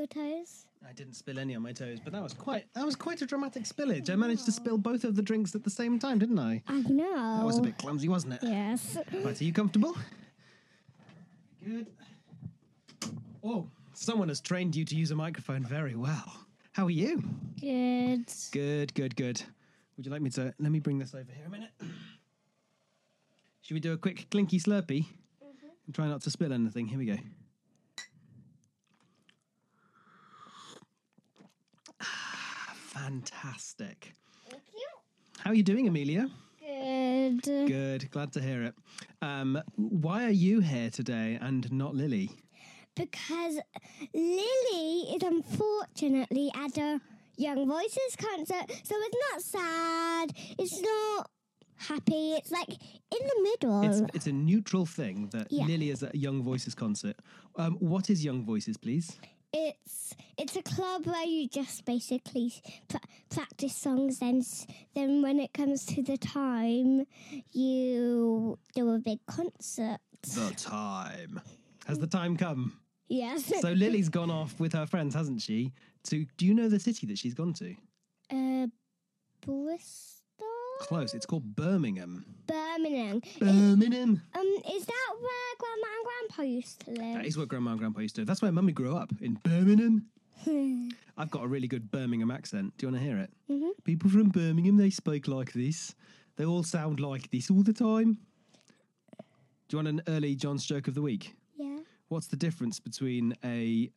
your toes? I didn't spill any on my toes, but that was quite a dramatic spillage. I managed to spill both of the drinks at the same time, didn't I? I know. That was a bit clumsy, wasn't it? Yes. Right, are you comfortable? Good. Oh, someone has trained you to use a microphone very well. How are you? Good. Good, good, good. Would you like me to... Let me bring this over here a minute. Should we do a quick clinky slurpee? Mm-hmm. And try not to spill anything. Here we go. Fantastic. Thank you. How are you doing, Amelia? Good. Good. Glad to hear it. Why are you here today and not Lily? Because Lily is unfortunately at a Young Voices concert, so it's not sad. It's not happy. It's like in the middle. It's a neutral thing that Lily is at a Young Voices concert. What is Young Voices, please? It's a club where you just basically practice songs, then when it comes to the time, you do a big concert. The time. Has the time come? Yes. So Lily's gone off with her friends, hasn't she? Do you know the city that she's gone to? Bristol? Close. It's called Birmingham. Birmingham. Is that where Grandma and Grandpa used to live? That is where Grandma and Grandpa used to live. That's where Mummy grew up, in Birmingham. I've got a really good Birmingham accent. Do you want to hear it? Mm-hmm. People from Birmingham, they speak like this. They all sound like this all the time. Do you want an early Jon's joke of the week? Yeah. What's the difference between a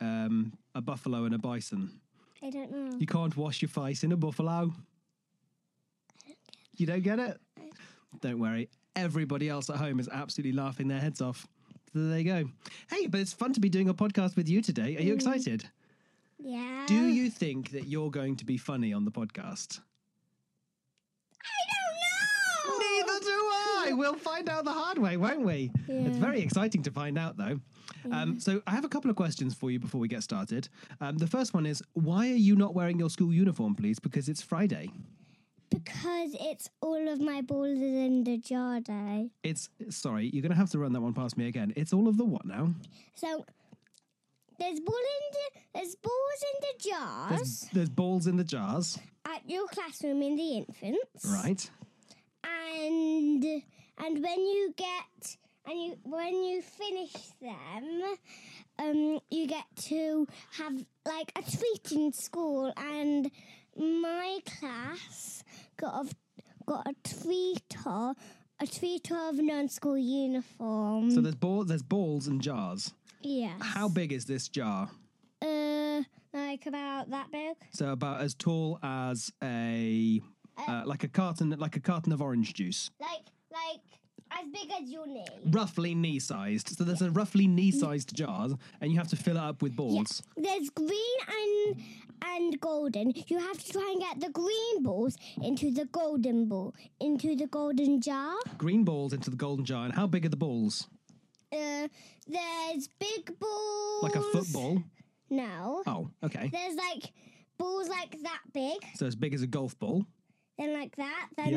buffalo and a bison? I don't know. You can't wash your face in a buffalo. You don't get it? Don't worry. Everybody else at home is absolutely laughing their heads off. So there you go. Hey, but it's fun to be doing a podcast with you today. Are you excited? Yeah. Do you think that you're going to be funny on the podcast? I don't know! Neither do I! We'll find out the hard way, won't we? Yeah. It's very exciting to find out, though. Yeah. So I have a couple of questions for you before we get started. The first one is, why are you not wearing your school uniform, please? Because it's Friday. Because it's all of my balls in the jar day. Sorry, you're going to have to run that one past me again. It's all of the what now? So, there's balls in the jars. There's balls in the jars. At your classroom in the infants. Right. And when you finish them, you get to have like a treat in school, and my class got a treat of non-school uniform. So there's balls and jars. Yes. How big is this jar? Like about that big. So about as tall as a carton of orange juice. Like. As big as your knee. Roughly knee-sized. So there's a roughly knee-sized jar, and you have to fill it up with balls. Yeah. There's green and golden. You have to try and get the green balls into the golden ball, into the golden jar. Green balls into the golden jar. And how big are the balls? There's big balls. Like a football? No. Oh, okay. There's like balls like that big. So as big as a golf ball. Then like that, then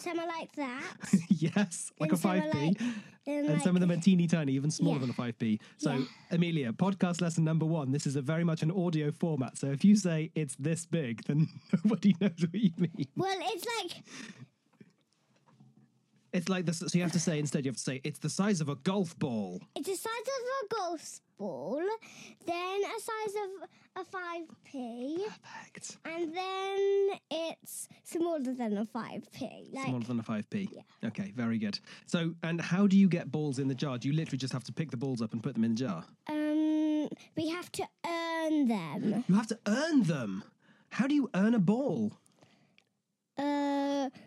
some are like that. Yes, like a 5p. And some of them are teeny tiny, even smaller than a 5p. So, Amelia, podcast lesson number 1, this is very much an audio format. So if you say it's this big, then nobody knows what you mean. Well, so you have to say, instead you have to say, it's the size of a golf ball. It's the size of a golf ball, then a size of a 5p. Perfect. And then it's smaller than a 5p. Smaller than a 5p. Yeah. Okay, very good. So, and how do you get balls in the jar? Do you literally just have to pick the balls up and put them in the jar? We have to earn them. You have to earn them? How do you earn a ball?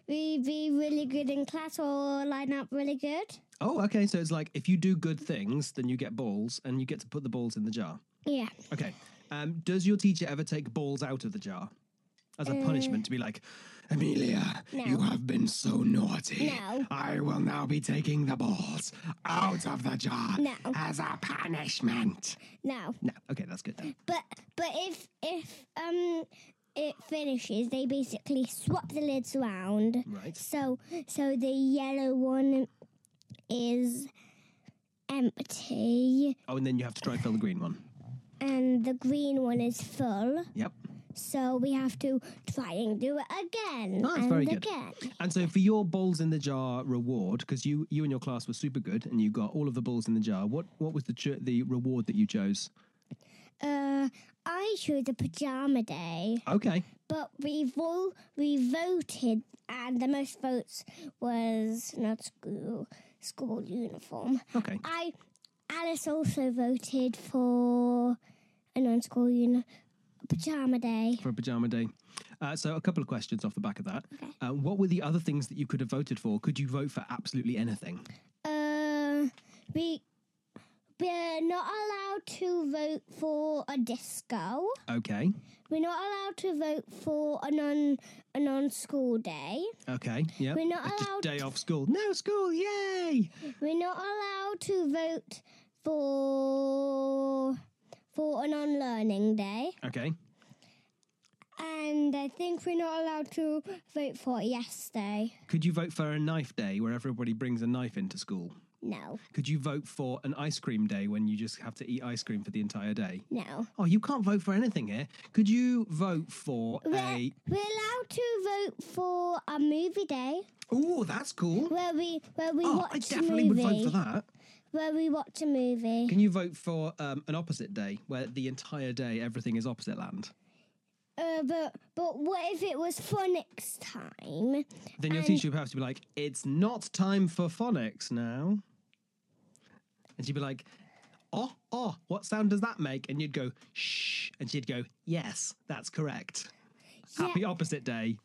We be really good in class or line up really good. Oh, okay. So it's like if you do good things, then you get balls and you get to put the balls in the jar. Yeah. Okay. Does your teacher ever take balls out of the jar as a punishment to be like, Amelia, you have been so naughty. No. I will now be taking the balls out of the jar as a punishment. No. No. Okay, that's good then. But if it finishes, they basically swap the lids around. Right. So the yellow one is empty. Oh, and then you have to try and fill the green one. and the green one is full. Yep. So we have to try and do it again. Oh, that's very good. Again. And so for your balls in the jar reward, because you and your class were super good and you got all of the balls in the jar, what was the reward that you chose? I chose a pajama day. Okay. But we voted, and the most votes was not school uniform. Okay. Alice also voted for a non-school pajama day. For a pajama day. So a couple of questions off the back of that. Okay. What were the other things that you could have voted for? Could you vote for absolutely anything? We're not allowed to vote for a disco. Okay. We're not allowed to vote for a non school day. Okay. Yeah. We're not allowed day off school. No school. Yay. We're not allowed to vote for a non-learning day. Okay. And I think we're not allowed to vote for a yes day. Could you vote for a knife day where everybody brings a knife into school? No. Could you vote for an ice cream day when you just have to eat ice cream for the entire day? No. Oh, you can't vote for anything here. Could you vote for We're allowed to vote for a movie day. Oh, that's cool. Where we watch a movie. I definitely would vote for that. Where we watch a movie. Can you vote for an opposite day where the entire day everything is opposite land? But what if it was phonics time? Then your teacher would have to be like, it's not time for phonics now. And she'd be like, oh, what sound does that make? And you'd go, shh. And she'd go, yes, that's correct. Yeah. Happy opposite day.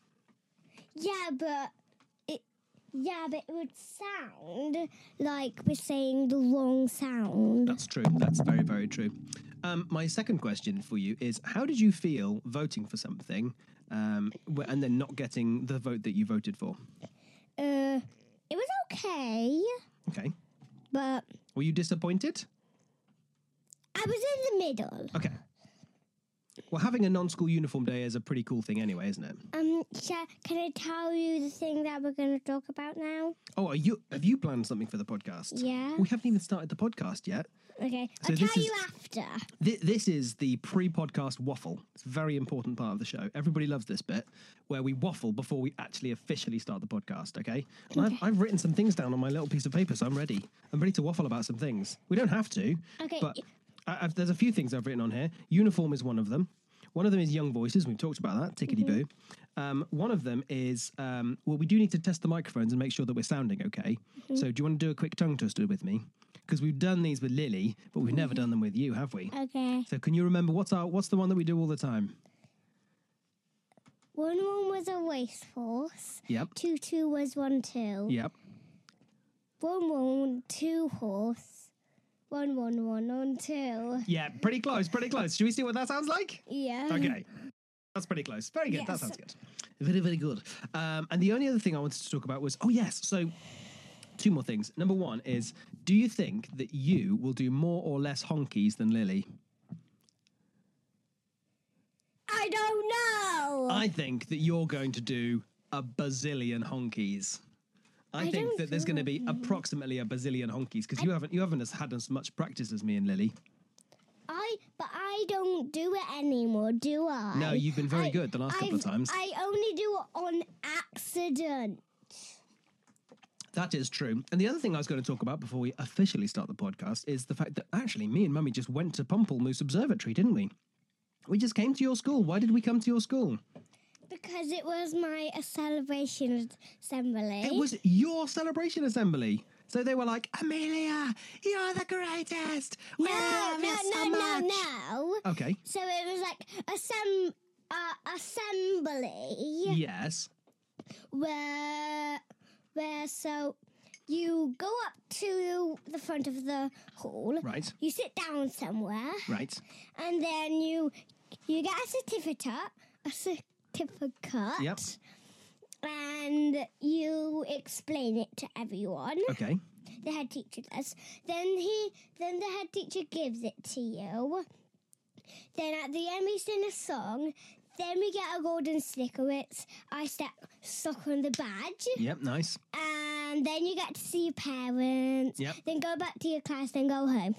Yeah, but it would sound like we're saying the wrong sound. That's true. That's very, very true. My second question for you is, how did you feel voting for something and then not getting the vote that you voted for? It was okay. Okay. But... were you disappointed? I was in the middle. Okay. Well, having a non-school uniform day is a pretty cool thing anyway, isn't it? Can I tell you the thing that we're going to talk about now? Oh, have you planned something for the podcast? Yeah. We haven't even started the podcast yet. Okay, I'll tell you after. This is the pre-podcast waffle. It's a very important part of the show. Everybody loves this bit, where we waffle before we actually officially start the podcast, okay? And okay. I've written some things down on my little piece of paper, so I'm ready. I'm ready to waffle about some things. We don't have to, okay. But... there's a few things I've written on here. Uniform is one of them. One of them is young voices. We've talked about that. Tickety-boo. Mm-hmm. One of them is, we do need to test the microphones and make sure that we're sounding okay. Mm-hmm. So do you want to do a quick tongue twister with me? Because we've done these with Lily, but we've never done them with you, have we? Okay. So can you remember, what's the one that we do all the time? One was a racehorse. Yep. 2-2 was 1-2. Yep. 1-1-2 horse. 1-1-1-1-2. Yeah, pretty close. Should we see what that sounds like? Yeah. Okay. That's pretty close. Very good. Yes. That sounds good. Very, very good. And the only other thing I wanted to talk about was, so two more things. Number one is, do you think that you will do more or less honkies than Lily? I don't know. I think that you're going to do a bazillion honkies. I think that there's going to be approximately a bazillion honkies because you haven't had as much practice as me and Lily. But I don't do it anymore, do I? No, you've been very good the last couple of times. I only do it on accident. That is true. And the other thing I was going to talk about before we officially start the podcast is the fact that actually me and Mummy just went to Pumple Moose Observatory, didn't we? We just came to your school. Why did we come to your school? Because it was my celebration assembly. It was your celebration assembly. So they were like, Amelia, you're the greatest. No. Okay. So it was like assembly. Yes. Where so you go up to the front of the hall. Right. You sit down somewhere. Right. And then you get a certificate. Yep. And you explain it to everyone. Okay. The head teacher does. Then the head teacher gives it to you. Then at the end we sing a song. Then we get a golden sticker. It's I stuck on the badge. Yep, nice. And then you get to see your parents. Yep. Then go back to your class. Then go home.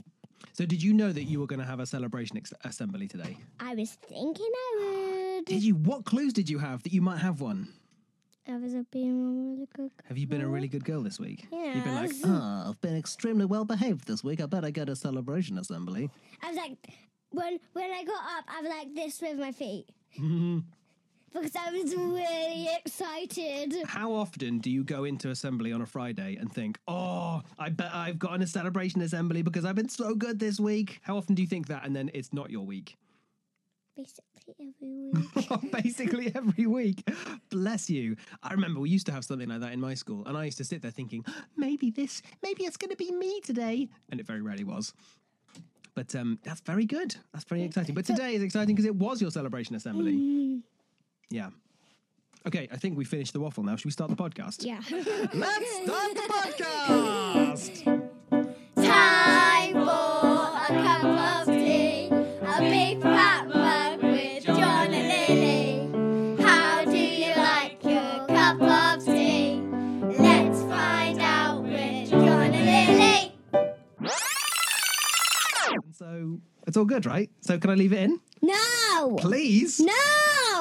So did you know that you were going to have a celebration assembly today? I was thinking I would. Did you? What clues did you have that you might have one? I was being a really good girl. Have you been a really good girl this week? Yeah. You've been like, I've been extremely well behaved this week. I better go to celebration assembly. I was like, when I got up, I was like this with my feet. Mm-hmm. Because I was really excited. How often do you go into assembly on a Friday and think, oh, I bet I've gotten a celebration assembly because I've been so good this week? How often do you think that and then it's not your week? Basically every week. Basically every week. Bless you. I remember we used to have something like that in my school and I used to sit there thinking, maybe it's going to be me today. And it very rarely was. But that's very good. That's very exciting. But today is exciting because it was your celebration assembly. Mm. Yeah. Okay, I think we finished the waffle now. Should we start the podcast? Yeah. Let's start the podcast! Time for a cup of tea, a big fat mug with Jon and Lily. How do you like your cup of tea? Let's find out with Jon and Lily. So, it's all good, right? So, can I leave it in? No! Please? No!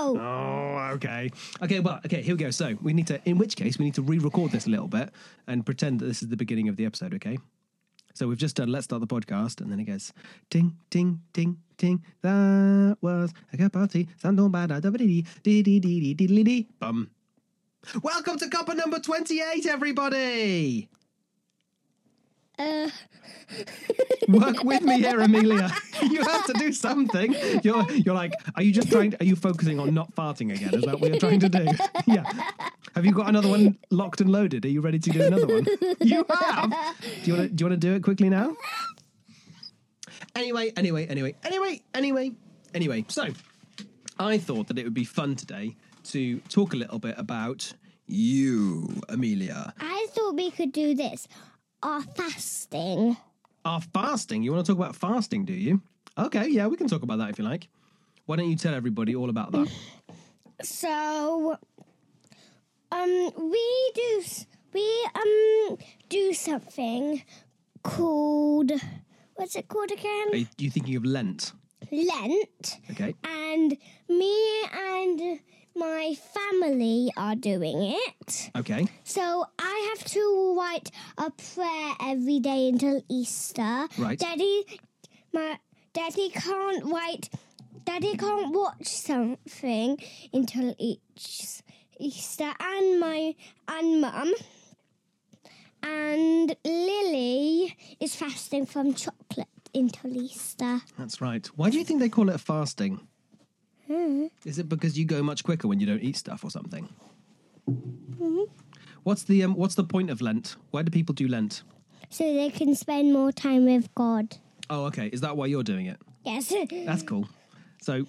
Oh, okay. Okay, well, okay, here we go. So we need to, in which case, we need to re-record this a little bit and pretend that this is the beginning of the episode, okay? So we've just done Let's Start the Podcast, and then it goes, ting, ting, ting, ting, that was a cup of tea, bum. Welcome to Cuppa number 28, everybody! Work with me here, Amelia. You have to do something. You're like, are you just trying? Are you focusing on not farting again? Is that what you're trying to do? Yeah. Have you got another one locked and loaded? Are you ready to do another one? You have. Do you want to do it quickly now? Anyway. So, I thought that it would be fun today to talk a little bit about you, Amelia. I thought we could do this. Our fasting. Our fasting? You want to talk about fasting, do you? Okay, yeah, we can talk about that if you like. Why don't you tell everybody all about that? So, we do something called, what's it called again? Are you thinking of Lent? Lent. Okay. And me and my family are doing it. Okay. So I have to write a prayer every day until Easter. Right. Daddy can't watch something until Easter, and Mum. And Lily is fasting from chocolate until Easter. That's right. Why do you think they call it fasting? Mm. Is it because you go much quicker when you don't eat stuff or something? Mm-hmm. What's the point of Lent? Why do people do Lent? So they can spend more time with God. Oh, okay. Is that why you're doing it? Yes. That's cool. So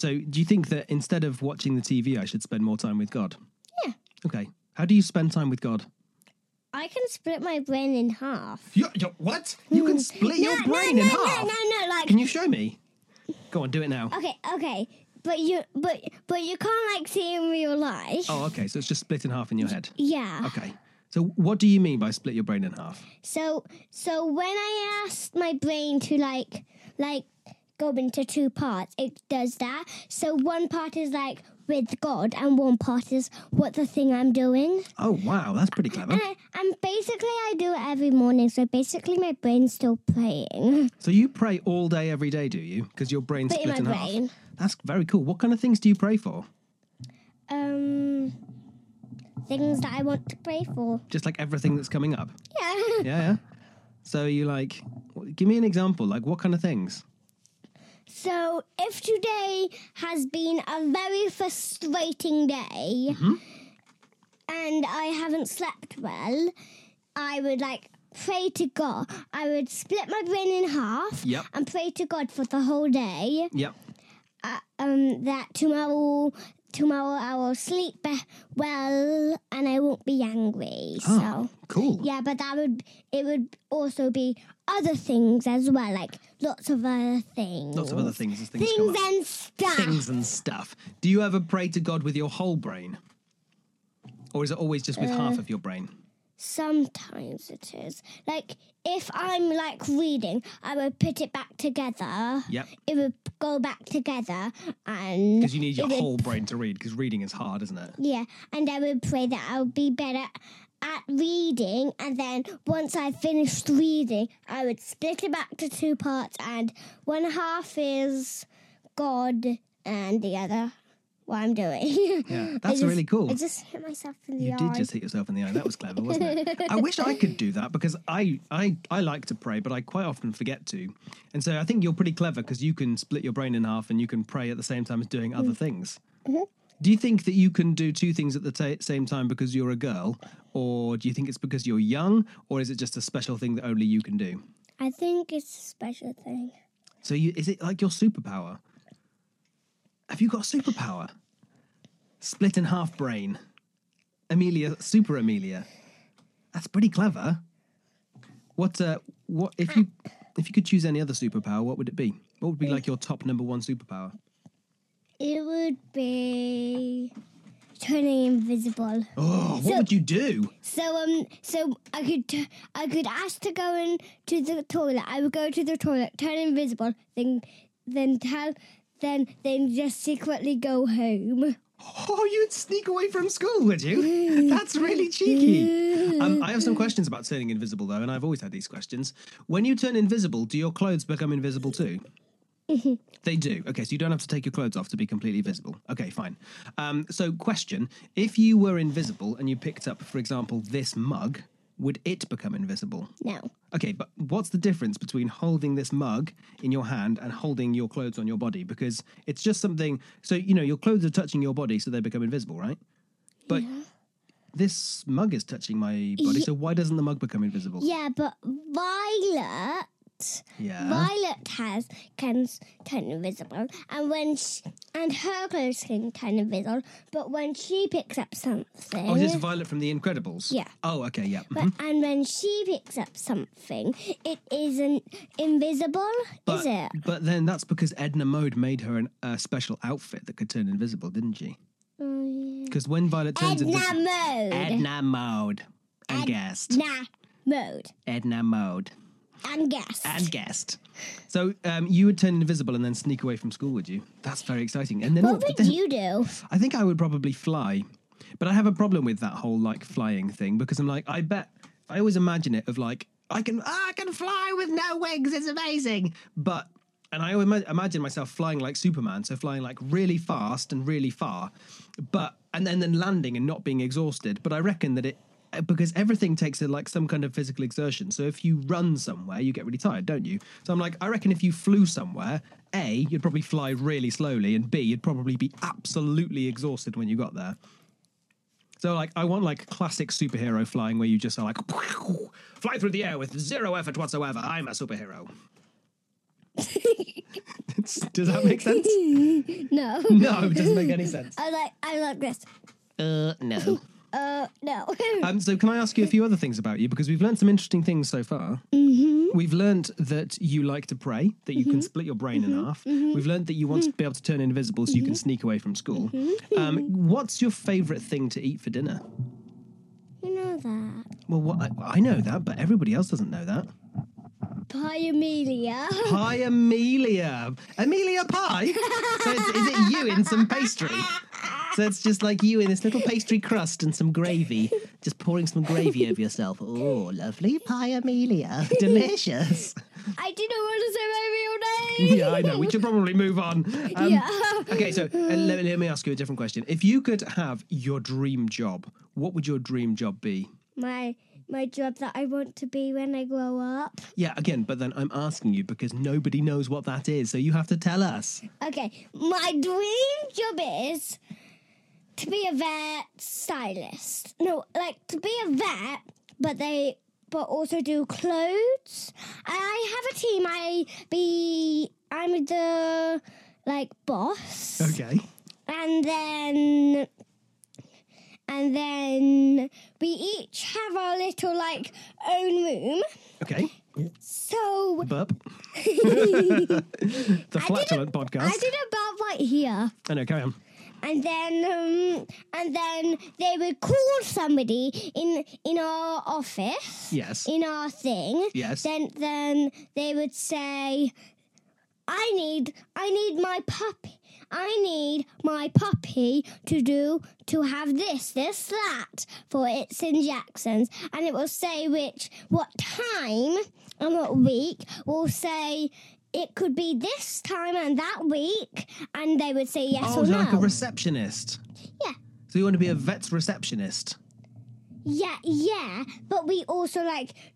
do you think that instead of watching the TV, I should spend more time with God? Yeah. Okay. How do you spend time with God? I can split my brain in half. What? You can split your brain in half? No. Like, can you show me? Go on, do it now. Okay. But you can't like see in real life. Oh, okay. So it's just split in half in your head. Yeah. Okay. So what do you mean by split your brain in half? So when I asked my brain to like go into two parts, it does that. So one part is like with God, and one part is what the thing I'm doing. Oh wow, that's pretty clever. And basically, I do it every morning. So basically, my brain's still praying. So you pray all day, every day, do you? Because your brain's split in half. That's very cool. What kind of things do you pray for? Things that I want to pray for. Just like everything that's coming up? Yeah. Yeah. So you like, give me an example. Like what kind of things? So if today has been a very frustrating day and I haven't slept well, I would like pray to God. I would split my brain in half and pray to God for the whole day. Yep. That tomorrow I will sleep well and I won't be angry. Oh, so cool. Yeah, but it would also be other things as well, like lots of other things. Lots of other things. As things come and up. Stuff. Things and stuff. Do you ever pray to God with your whole brain? Or is it always just with half of your brain? Sometimes it is. Like, if I'm, like, reading, I would put it back together. Yep. It would go back together and... Because you need your whole brain to read, because reading is hard, isn't it? Yeah, and I would pray that I would be better at reading, and then once I finished reading, I would split it back to two parts, and one half is God and the other... what I'm doing. Yeah, that's really cool. I just hit myself in the eye. You did just hit yourself in the eye. That was clever, wasn't it? I wish I could do that because I like to pray, but I quite often forget to. And so I think you're pretty clever because you can split your brain in half and you can pray at the same time as doing other things. Mm-hmm. Do you think that you can do two things at the same time because you're a girl? Or do you think it's because you're young? Or is it just a special thing that only you can do? I think it's a special thing. So is it like your superpower? Have you got a superpower? Split in half brain. Amelia, super Amelia. That's pretty clever. What if you could choose any other superpower, what would it be? What would be like your top number one superpower? It would be turning invisible. Oh, what would you do? So I could ask to go into the toilet. I would go to the toilet, turn invisible, then tell. Then just secretly go home. Oh, you'd sneak away from school, would you? That's really cheeky. I have some questions about turning invisible, though, and I've always had these questions. When you turn invisible, do your clothes become invisible too? They do. Okay, so you don't have to take your clothes off to be completely visible. Okay, fine. So question, if you were invisible and you picked up, for example, this mug, would it become invisible? No. Okay, but what's the difference between holding this mug in your hand and holding your clothes on your body? Because it's just something... So, you know, your clothes are touching your body, so they become invisible, right? But this mug is touching my body, so why doesn't the mug become invisible? Yeah, but Violet can turn invisible, and her clothes can turn invisible. But when she picks up something, is this Violet from The Incredibles? Yeah. Oh, okay, yeah. But, and when she picks up something, it isn't invisible, is it? But then that's because Edna Mode made her a special outfit that could turn invisible, didn't she? Oh yeah. Because when Violet turns invisible, Edna Mode. And guessed. So you would turn invisible and then sneak away from school, would you? That's very exciting. And then what would you do? I think I would probably fly. But I have a problem with that whole, like, flying thing because I'm like, I always imagine it of, like, I can fly with no wings. It's amazing. And I always imagine myself flying like Superman, so flying, like, really fast and really far. And then landing and not being exhausted. But I reckon that because everything takes like some kind of physical exertion. So if you run somewhere, you get really tired, don't you? So I'm like, I reckon if you flew somewhere, A, you'd probably fly really slowly, and B, you'd probably be absolutely exhausted when you got there. So like, I want like classic superhero flying where you just are like, fly through the air with zero effort whatsoever. I'm a superhero. Does that make sense? No. No, it doesn't make any sense. I like this. No. No. So can I ask you a few other things about you? Because we've learned some interesting things so far. Mm-hmm. We've learned that you like to pray, that you can split your brain in half. Mm-hmm. We've learned that you want to be able to turn invisible so you can sneak away from school. Mm-hmm. What's your favourite thing to eat for dinner? You know that. Well, I know that, but everybody else doesn't know that. Pie Amelia. Amelia Pie? So is it you in some pastry? So it's just like you in this little pastry crust and some gravy, just pouring some gravy over yourself. Oh, lovely Pie Amelia. Delicious. I didn't want to say my real name. Yeah, I know. We should probably move on. Okay, so let me ask you a different question. If you could have your dream job, what would your dream job be? My job that I want to be when I grow up. Yeah, again, but then I'm asking you because nobody knows what that is, so you have to tell us. Okay, my dream job is to be a vet stylist. No, like to be a vet, but also do clothes. I have a team. I'm the boss. Okay. And then we each have our little, own room. Okay. So... Burp. The flatulent podcast. I did a burp right here. I know, carry on. And then they would call somebody in our office. Yes. In our thing. Yes. Then they would say, I need my puppy to have this, that for its injections. And it will say what time and what week. We'll say it could be this time and that week. And they would say yes or no. Oh, like a receptionist. Yeah. So you want to be a vet's receptionist? Yeah. But we also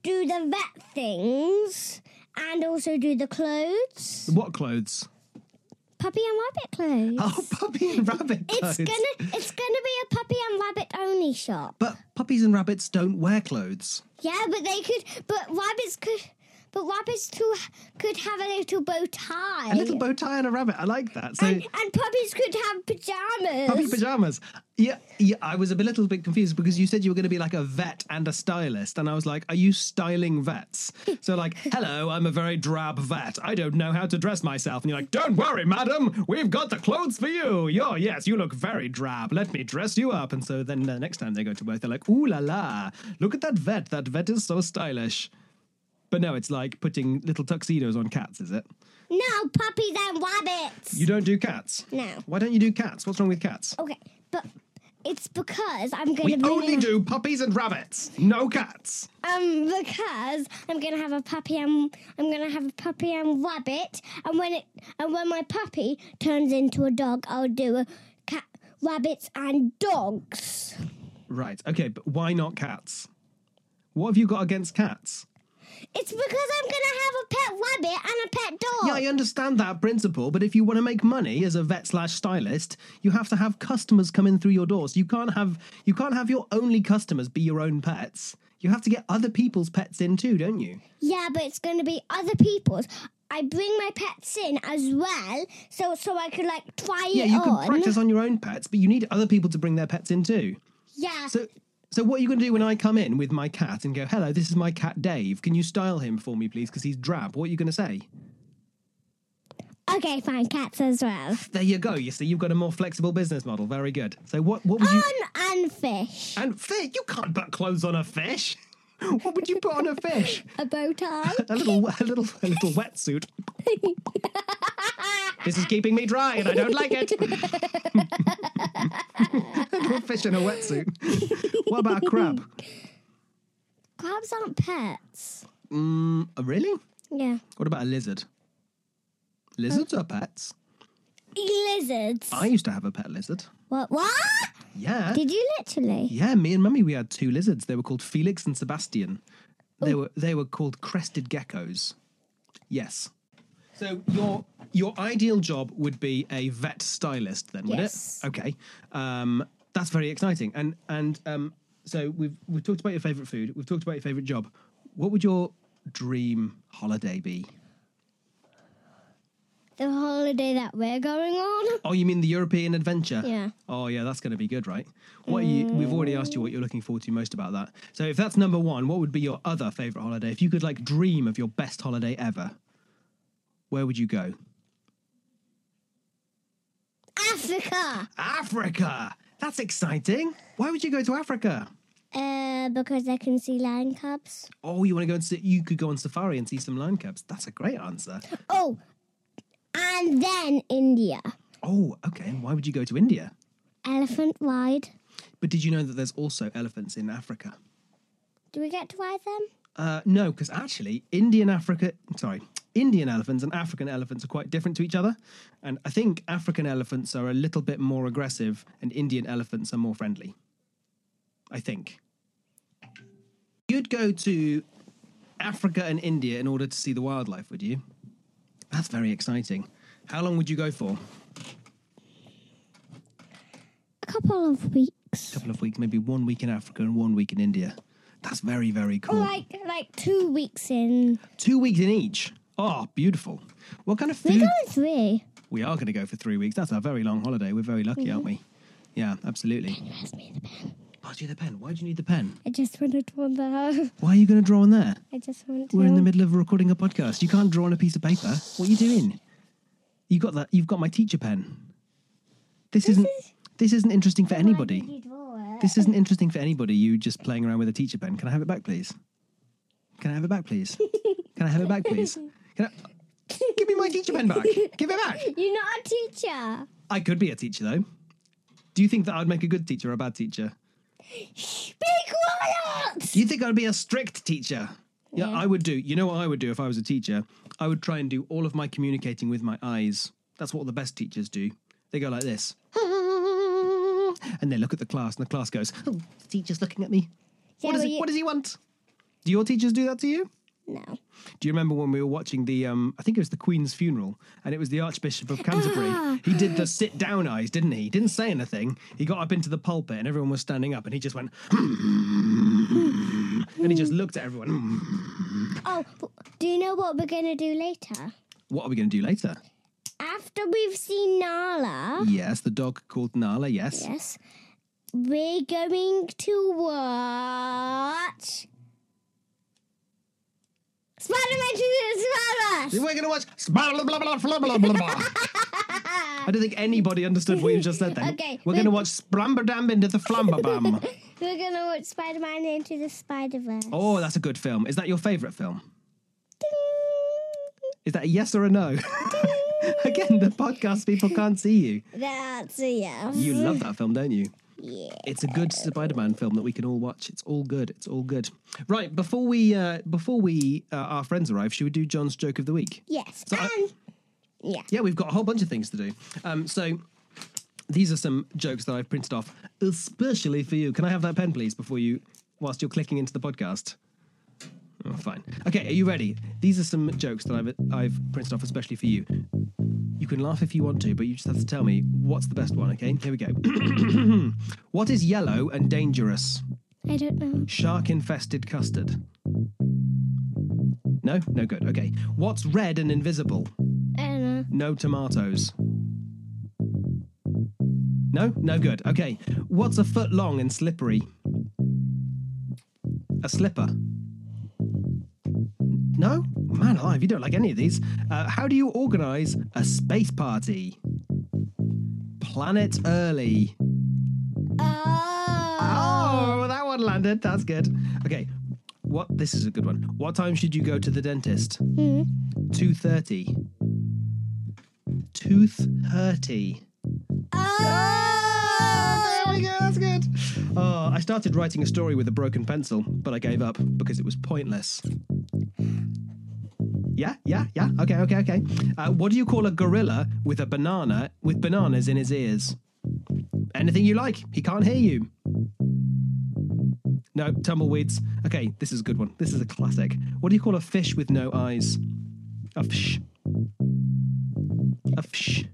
do the vet things and also do the clothes. What clothes? Puppy and rabbit clothes. Oh, puppy and rabbit clothes. It's gonna be a puppy and rabbit only shop. But puppies and rabbits don't wear clothes. Yeah, but they could. But rabbits too could have a little bow tie. A little bow tie and a rabbit. I like that. So and puppies could have pajamas. Puppy pajamas. Yeah. I was a little bit confused because you said you were going to be like a vet and a stylist, and I was like, "Are you styling vets?" So hello, I'm a very drab vet. I don't know how to dress myself, and you're like, "Don't worry, madam, we've got the clothes for you. You look very drab. Let me dress you up." And so then the next time they go to work, they're like, "Ooh la la, look at that vet. That vet is so stylish." But no, it's like putting little tuxedos on cats, is it? No, puppies and rabbits. You don't do cats? No. Why don't you do cats? What's wrong with cats? Okay, but it's because I'm going to... We only do puppies and rabbits, no cats. Because I'm going to have a puppy and rabbit, and when my puppy turns into a dog, I'll do a cat, rabbits and dogs. Right. Okay, but why not cats? What have you got against cats? It's because I'm going to have a pet rabbit and a pet dog. Yeah, I understand that principle, but if you want to make money as a vet/stylist, you have to have customers come in through your doors. You can't have your only customers be your own pets. You have to get other people's pets in too, don't you? Yeah, but it's going to be other people's. I bring my pets in as well, so I could try it on. Yeah, you can practice on your own pets, but you need other people to bring their pets in too. Yeah. So what are you going to do when I come in with my cat and go, "Hello, this is my cat Dave. Can you style him for me, please, because he's drab"? What are you going to say? Okay, fine, cats as well. There you go. You see, you've got a more flexible business model. Very good. So what would you... And fish. And fish? You can't put clothes on a fish. What would you put on a fish? A bow tie. a little wetsuit. This is keeping me dry and I don't like it. A little fish in a wetsuit. What about a crab? Crabs aren't pets. Really? Yeah. What about a lizard? Lizards are pets. Lizards. I used to have a pet lizard. What? Yeah. Did you literally? Yeah, me and Mummy, we had two lizards. They were called Felix and Sebastian. They were called crested geckos. Yes. So your ideal job would be a vet stylist then, wouldn't it? Okay. That's very exciting. And so we've talked about your favourite food. We've talked about your favourite job. What would your dream holiday be? The holiday that we're going on. Oh, you mean the European adventure? Yeah. Oh, yeah, that's going to be good, right? We've already asked you what you're looking forward to most about that. So if that's number one, what would be your other favourite holiday? If you could, dream of your best holiday ever, where would you go? Africa! Africa! That's exciting. Why would you go to Africa? Because I can see lion cubs. Oh, you could go on safari and see some lion cubs. That's a great answer. Oh, and then India. Oh, okay. And why would you go to India? Elephant ride. But did you know that there's also elephants in Africa? Do we get to ride them? No, because actually Indian elephants and African elephants are quite different to each other. And I think African elephants are a little bit more aggressive and Indian elephants are more friendly. I think. You'd go to Africa and India in order to see the wildlife, would you? That's very exciting. How long would you go for? A couple of weeks. Maybe 1 week in Africa and 1 week in India. That's very, very cool. Or 2 weeks in. 2 weeks in each? Oh, beautiful. What kind of food? We're going 3. We are going to go for 3 weeks. That's a very long holiday. We're very lucky, aren't we? Yeah, absolutely. Can you pass me the pen? Pass you the pen? Why do you need the pen? I just want to draw on there. Why are you going to draw on there? I just want to. We're in the middle of recording a podcast. You can't draw on a piece of paper. What are you doing? You've got my teacher pen. This isn't interesting for anybody. This isn't interesting for anybody. You just playing around with a teacher pen. Can I have it back, please? Can I have it back, please? Can I have it back, please? Can I... Give me my teacher pen back. Give it back. You're not a teacher. I could be a teacher, though. Do you think that I'd make a good teacher or a bad teacher? Be quiet! You think I'd be a strict teacher? Yeah, I would do. You know what I would do if I was a teacher? I would try and do all of my communicating with my eyes. That's what the best teachers do. They go like this. And they look at the class, and the class goes, oh, the teacher's looking at me. Yeah, what does he want? Do your teachers do that to you? No. Do you remember when we were watching the, I think it was the Queen's funeral, and it was the Archbishop of Canterbury. Ah. He did the sit-down eyes, didn't he? He didn't say anything. He got up into the pulpit, and everyone was standing up, and he just went, and he just looked at everyone. Oh, do you know what we're going to do later? What are we going to do later? After we've seen Nala. Yes, the dog called Nala, yes. Yes. We're going to watch... Spider-Man Into the Spider-Verse. We're going to watch... I don't think anybody understood what you just said then. Okay. We're going to watch Splamberdam Into the Flambabam. We're going to watch Spider-Man Into the Spider-Verse. Oh, that's a good film. Is that your favourite film? Ding. Is that a yes or a no? Again, the podcast people can't see you. That's a yes. You love that film, don't you? Yeah. It's a good Spider-Man film that we can all watch. It's all good. It's all good. Right, before our friends arrive, should we do Jon's joke of the week? Yes. So yeah, we've got a whole bunch of things to do. So these are some jokes that I've printed off especially for you. Can I have that pen, please, whilst you're clicking into the podcast? Oh, fine. Okay, are you ready? These are some jokes that I've printed off especially for you. You can laugh if you want to, but you just have to tell me what's the best one, okay? Here we go. What is yellow and dangerous? I don't know. Shark-infested custard. No? No good. Okay. What's red and invisible? I don't know. No tomatoes. No? No good. Okay. What's a foot long and slippery? A slipper. No? Man alive, you don't like any of these. How do you organise a space party? Planet early. Oh, that one landed. That's good. Okay, this is a good one. What time should you go to the dentist? 2:30. Tooth hurty. Oh, there we go. That's good. Oh, I started writing a story with a broken pencil, but I gave up because it was pointless. Yeah. Okay. What do you call a gorilla with bananas in his ears? Anything you like. He can't hear you. No, tumbleweeds. Okay, this is a good one. This is a classic. What do you call a fish with no eyes? A fish. A fish.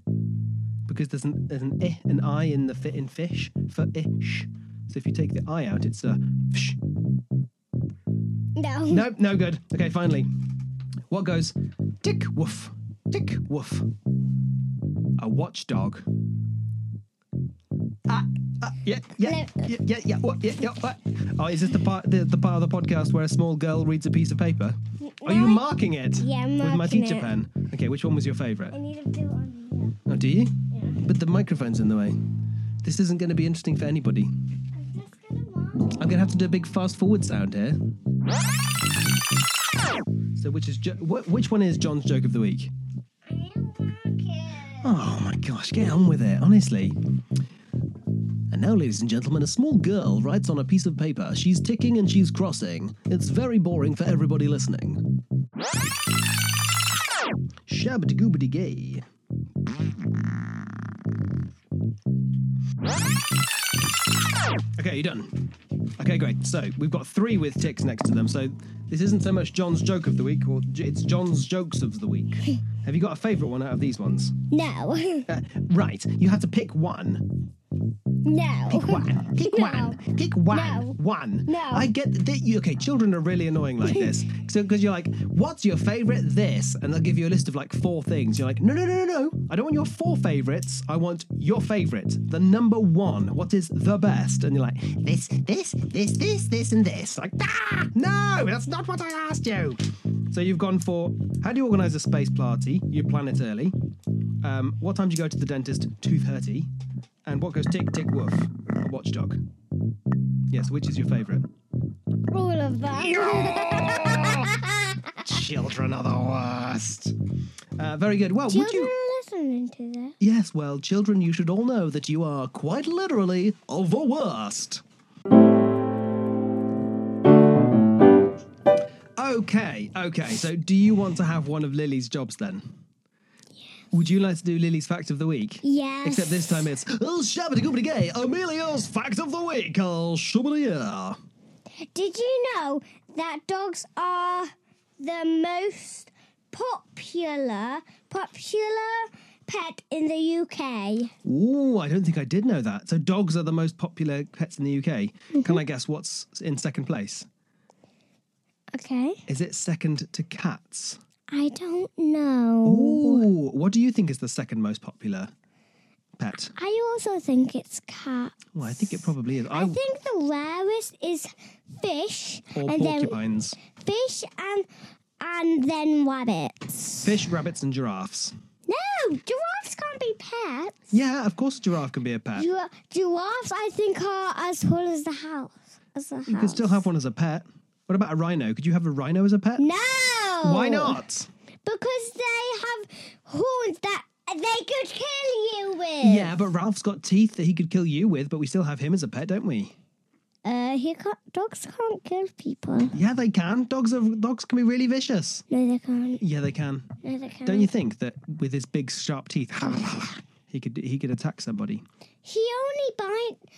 Because there's an I, an I in the fit in fish for ish. So if you take the I out, it's a fish. No. Nope, no good. Okay, finally. What goes tick woof, tick woof? A watchdog. Yeah. Oh, is this the part of the podcast where a small girl reads a piece of paper? No, are you marking it? Yeah, I'm marking it. With my teacher pen. Okay, which one was your favourite? I need a blue one here. Oh, do you? Yeah. But the microphone's in the way. This isn't going to be interesting for anybody. I'm just going to mark. I'm going to have to do a big fast forward sound here. So which one is Jon's joke of the week? I don't like it. Oh my gosh, get on with it, honestly. And now, ladies and gentlemen, a small girl writes on a piece of paper. She's ticking and she's crossing. It's very boring for everybody listening. Shabba goobity gay. Okay, you're done. Okay, great. So we've got three with ticks next to them. So this isn't so much Jon's joke of the week, or it's Jon's jokes of the week. Have you got a favourite one out of these ones? No. Right, you have to pick one. No. Pick one. Pick one. No. Pick one. No. One. No. I get that. Okay, children are really annoying like this. So because you're like, what's your favourite this? And they'll give you a list of like four things. You're like, no. I don't want your four favourites. I want your favourite, the number one. What is the best? And you're like, this, and this. Like, ah, no, that's not what I asked you. So you've gone for how do you organise a space party? You plan it early. What time do you go to the dentist? 2:30. And what goes tick, tick, woof? A watchdog. Yes, which is your favourite? All of that. Children are the worst. Very good. Well, children would you... listening to this. Yes, well, children, you should all know that you are quite literally of the worst. Okay. So do you want to have one of Lily's jobs then? Would you like to do Lily's Fact of the Week? Yes. Except this time it's, oh, shabbity goobity gay, Amelia's Fact of the Week, oh, shabbity. Did you know that dogs are the most popular pet in the UK? Ooh, I don't think I did know that. So dogs are the most popular pets in the UK. Mm-hmm. Can I guess what's in second place? Okay. Is it second to cats? I don't know. Ooh, what do you think is the second most popular pet? I also think it's cats. Well, I think it probably is. I think the rarest is fish. Or and porcupines. Then fish and then rabbits. Fish, rabbits and giraffes. No, giraffes can't be pets. Yeah, of course a giraffe can be a pet. Giraffes, I think, are as tall as the house. You can still have one as a pet. What about a rhino? Could you have a rhino as a pet? No. Why not? Because they have horns that they could kill you with. Yeah, but Ralph's got teeth that he could kill you with, but we still have him as a pet, don't we? Dogs can't kill people. Yeah, they can. Dogs can be really vicious. No, they can't. Yeah, they can. No, they can't. Don't you think that with his big, sharp teeth, he could attack somebody? He only bites...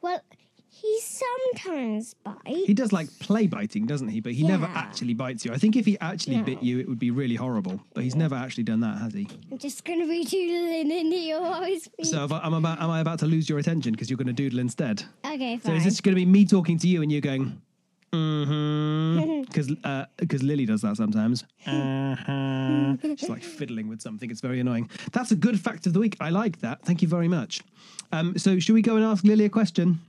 Well... He sometimes bites. He does like play biting, doesn't he? But he never actually bites you. I think if he actually bit you, it would be really horrible. But he's never actually done that, has he? I'm just going to be doodling and he'll always be... So am I about to lose your attention because you're going to doodle instead? Okay, fine. So is this going to be me talking to you and you going, mm-hmm, because Lily does that sometimes. Uh-huh. She's like fiddling with something. It's very annoying. That's a good fact of the week. I like that. Thank you very much. So should we go and ask Lily a question?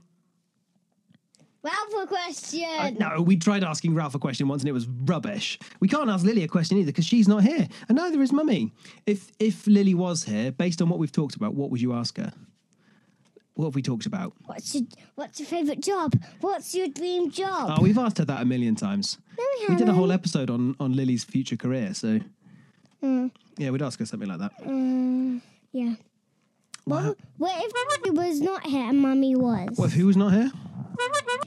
Ralph a question. No, we tried asking Ralph a question once and it was rubbish. We can't ask Lily a question either because she's not here. And neither is Mummy. If Lily was here, based on what we've talked about, what would you ask her? What have we talked about? What's your favourite job? What's your dream job? Oh, we've asked her that a million times. No, we haven't. We did a whole episode on Lily's future career, so... Yeah, we'd ask her something like that. Yeah. Well, what if Mummy was not here and Mummy was? What if who was not here?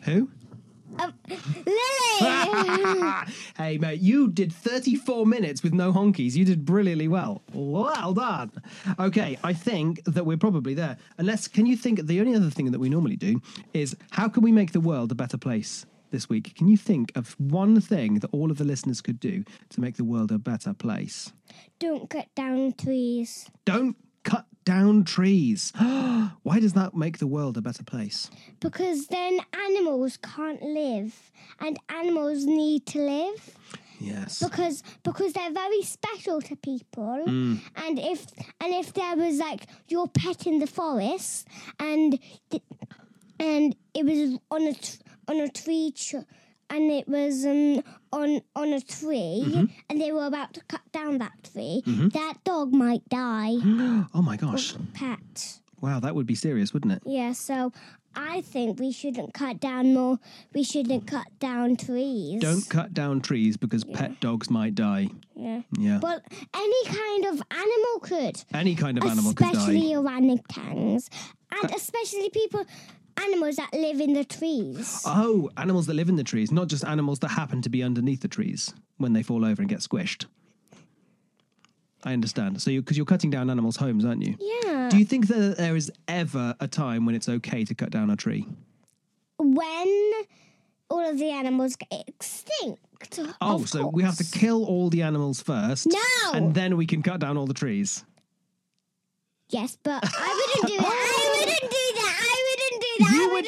Who? Lily! Hey, mate, you did 34 minutes with no honkies. You did brilliantly well. Well done. Okay, I think that we're probably there. Unless, can you think, the only other thing that we normally do is, how can we make the world a better place this week? Can you think of one thing that all of the listeners could do to make the world a better place? Don't cut down trees. Don't cut down trees. Why does that make the world a better place? Because then animals can't live, and animals need to live. Yes. Because they're very special to people. Mm. And if there was like your pet in the forest, and it was on a tree, mm-hmm, and they were about to cut down that tree, mm-hmm, that dog might die. Oh, my gosh. Pet. Wow, that would be serious, wouldn't it? Yeah, so I think we shouldn't cut down more. We shouldn't cut down trees. Don't cut down trees because pet dogs might die. Yeah. Well, any kind of animal could. Any kind of animal could die. Especially orangutans. And especially people... Animals that live in the trees. Oh, animals that live in the trees, not just animals that happen to be underneath the trees when they fall over and get squished. I understand. So, because you're cutting down animals' homes, aren't you? Yeah. Do you think that there is ever a time when it's okay to cut down a tree? When all of the animals get extinct. Oh, so we have to kill all the animals first. No! And then we can cut down all the trees. Yes, but I wouldn't do it.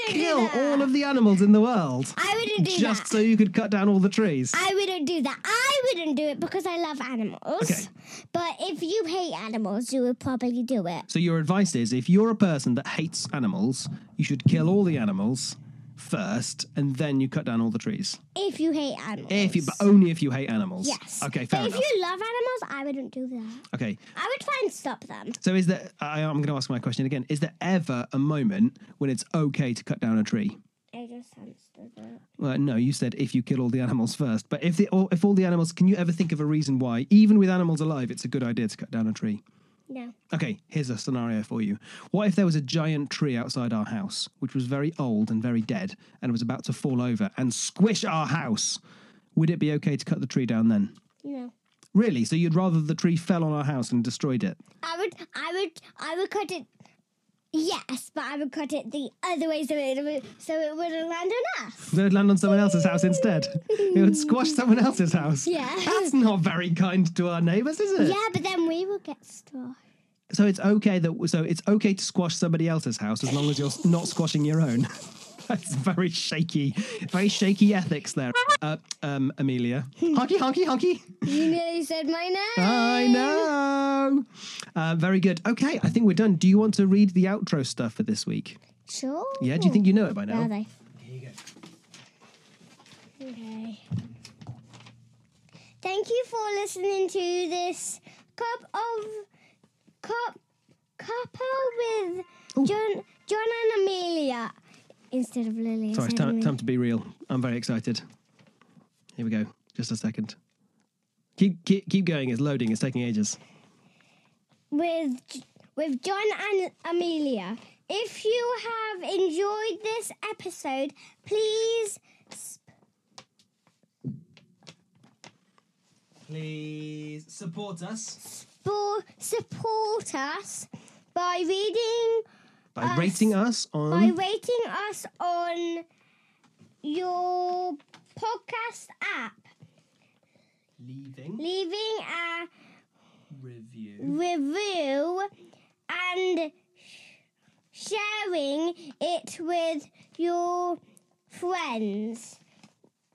Kill all of the animals in the world. I wouldn't do that. Just so you could cut down all the trees. I wouldn't do that. I wouldn't do it because I love animals. Okay. But if you hate animals, you would probably do it. So your advice is, if you're a person that hates animals, you should kill all the animals first, and then you cut down all the trees. If you hate animals. But only if you hate animals. Yes. Okay, fair enough. If you love animals, I wouldn't do that. Okay. I would try and stop them. So is there, I'm going to ask my question again, is there ever a moment when it's okay to cut down a tree? I just sensed it. Well, no, you said if you kill all the animals first. But if all the animals, can you ever think of a reason why, even with animals alive, it's a good idea to cut down a tree? No. Okay, here's a scenario for you. What if there was a giant tree outside our house, which was very old and very dead, and was about to fall over and squish our house? Would it be okay to cut the tree down then? No. Really? So you'd rather the tree fell on our house and destroyed it? I would cut it, yes, but I would cut it the other way so it wouldn't land on us. It would land on someone else's house instead. It would squash someone else's house. Yeah. That's not very kind to our neighbours, is it? Yeah, but then we will get squashed. So it's okay to squash somebody else's house as long as you're not squashing your own. That's very shaky ethics there. Amelia. Honky, honky, honky. You nearly said my name. I know. Very good. Okay, I think we're done. Do you want to read the outro stuff for this week? Sure. Yeah, do you think you know it by now? There they. Here you go. Okay. Thank you for listening to this Cuppa with Jon and Amelia. Instead of Lily. Sorry, time to be real. I'm very excited. Here we go. Just a second. Keep going. It's loading. It's taking ages. With Jon and Amelia. If you have enjoyed this episode, please support us. Support us by reading. By rating us on your podcast app. Leaving a review and sharing it with your friends.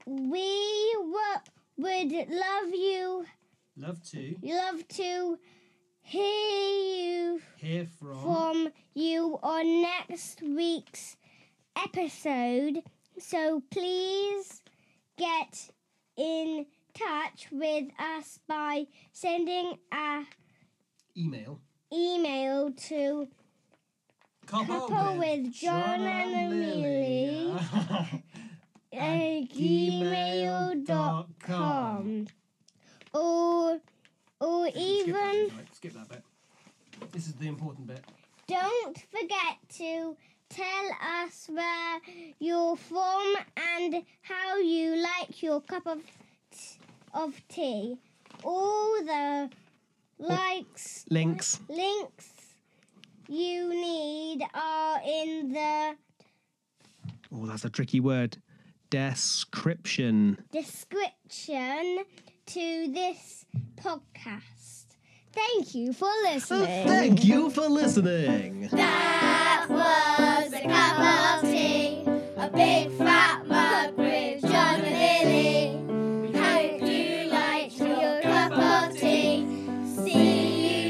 We would love to hear from you on next week's episode. So please get in touch with us by sending a email to Cuppa with Jon and Amelia @gmail.com or even... Skip that bit. This is the important bit. Don't forget to tell us where you're from and how you like your cup of tea. All the links you need are in the... Oh, that's a tricky word. Description to this podcast. Thank you for listening. That was a cup of tea, a big fat mug with Jon and Lily. We hope you liked your cup of tea. See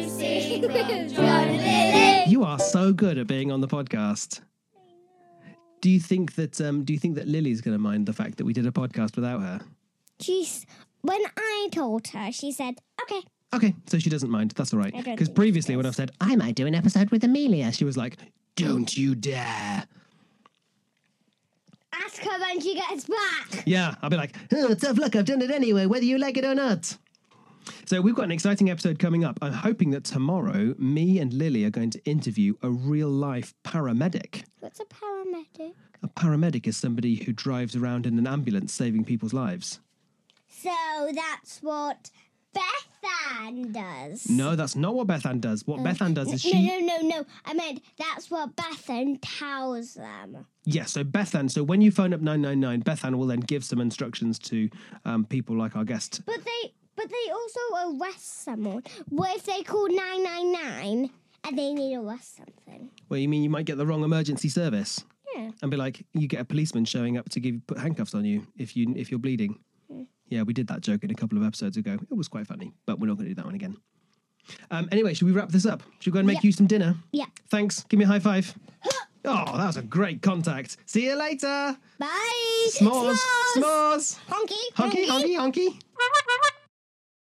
you soon from Jon and Lily. You are so good at being on the podcast. Do you think that Lily's going to mind the fact that we did a podcast without her? When I told her, she said, "Okay." Okay, so she doesn't mind. That's all right. Because previously when I've said, I might do an episode with Amelia, she was like, don't you dare. Ask her when she gets back. Yeah, I'll be like, oh, tough luck, I've done it anyway, whether you like it or not. So we've got an exciting episode coming up. I'm hoping that tomorrow, me and Lily are going to interview a real-life paramedic. What's a paramedic? A paramedic is somebody who drives around in an ambulance saving people's lives. So that's what... Bethan does. No, that's not what Bethan does. What Bethan does is she... No. I meant that's what Bethan tells them. Yeah, so Bethan, so when you phone up 999, Bethan will then give some instructions to people like our guest. But they also arrest someone. What if they call 999 and they need to arrest something? Well, you mean you might get the wrong emergency service? Yeah. And be like, you get a policeman showing up to put handcuffs on you if you're bleeding. Yeah, we did that joke in a couple of episodes ago. It was quite funny, but we're not going to do that one again. Anyway, should we wrap this up? Should we go and make you some dinner? Yeah. Thanks. Give me a high five. Oh, that was a great contact. See you later. Bye. S'mores. S'mores. Honky, honky, honky, honky.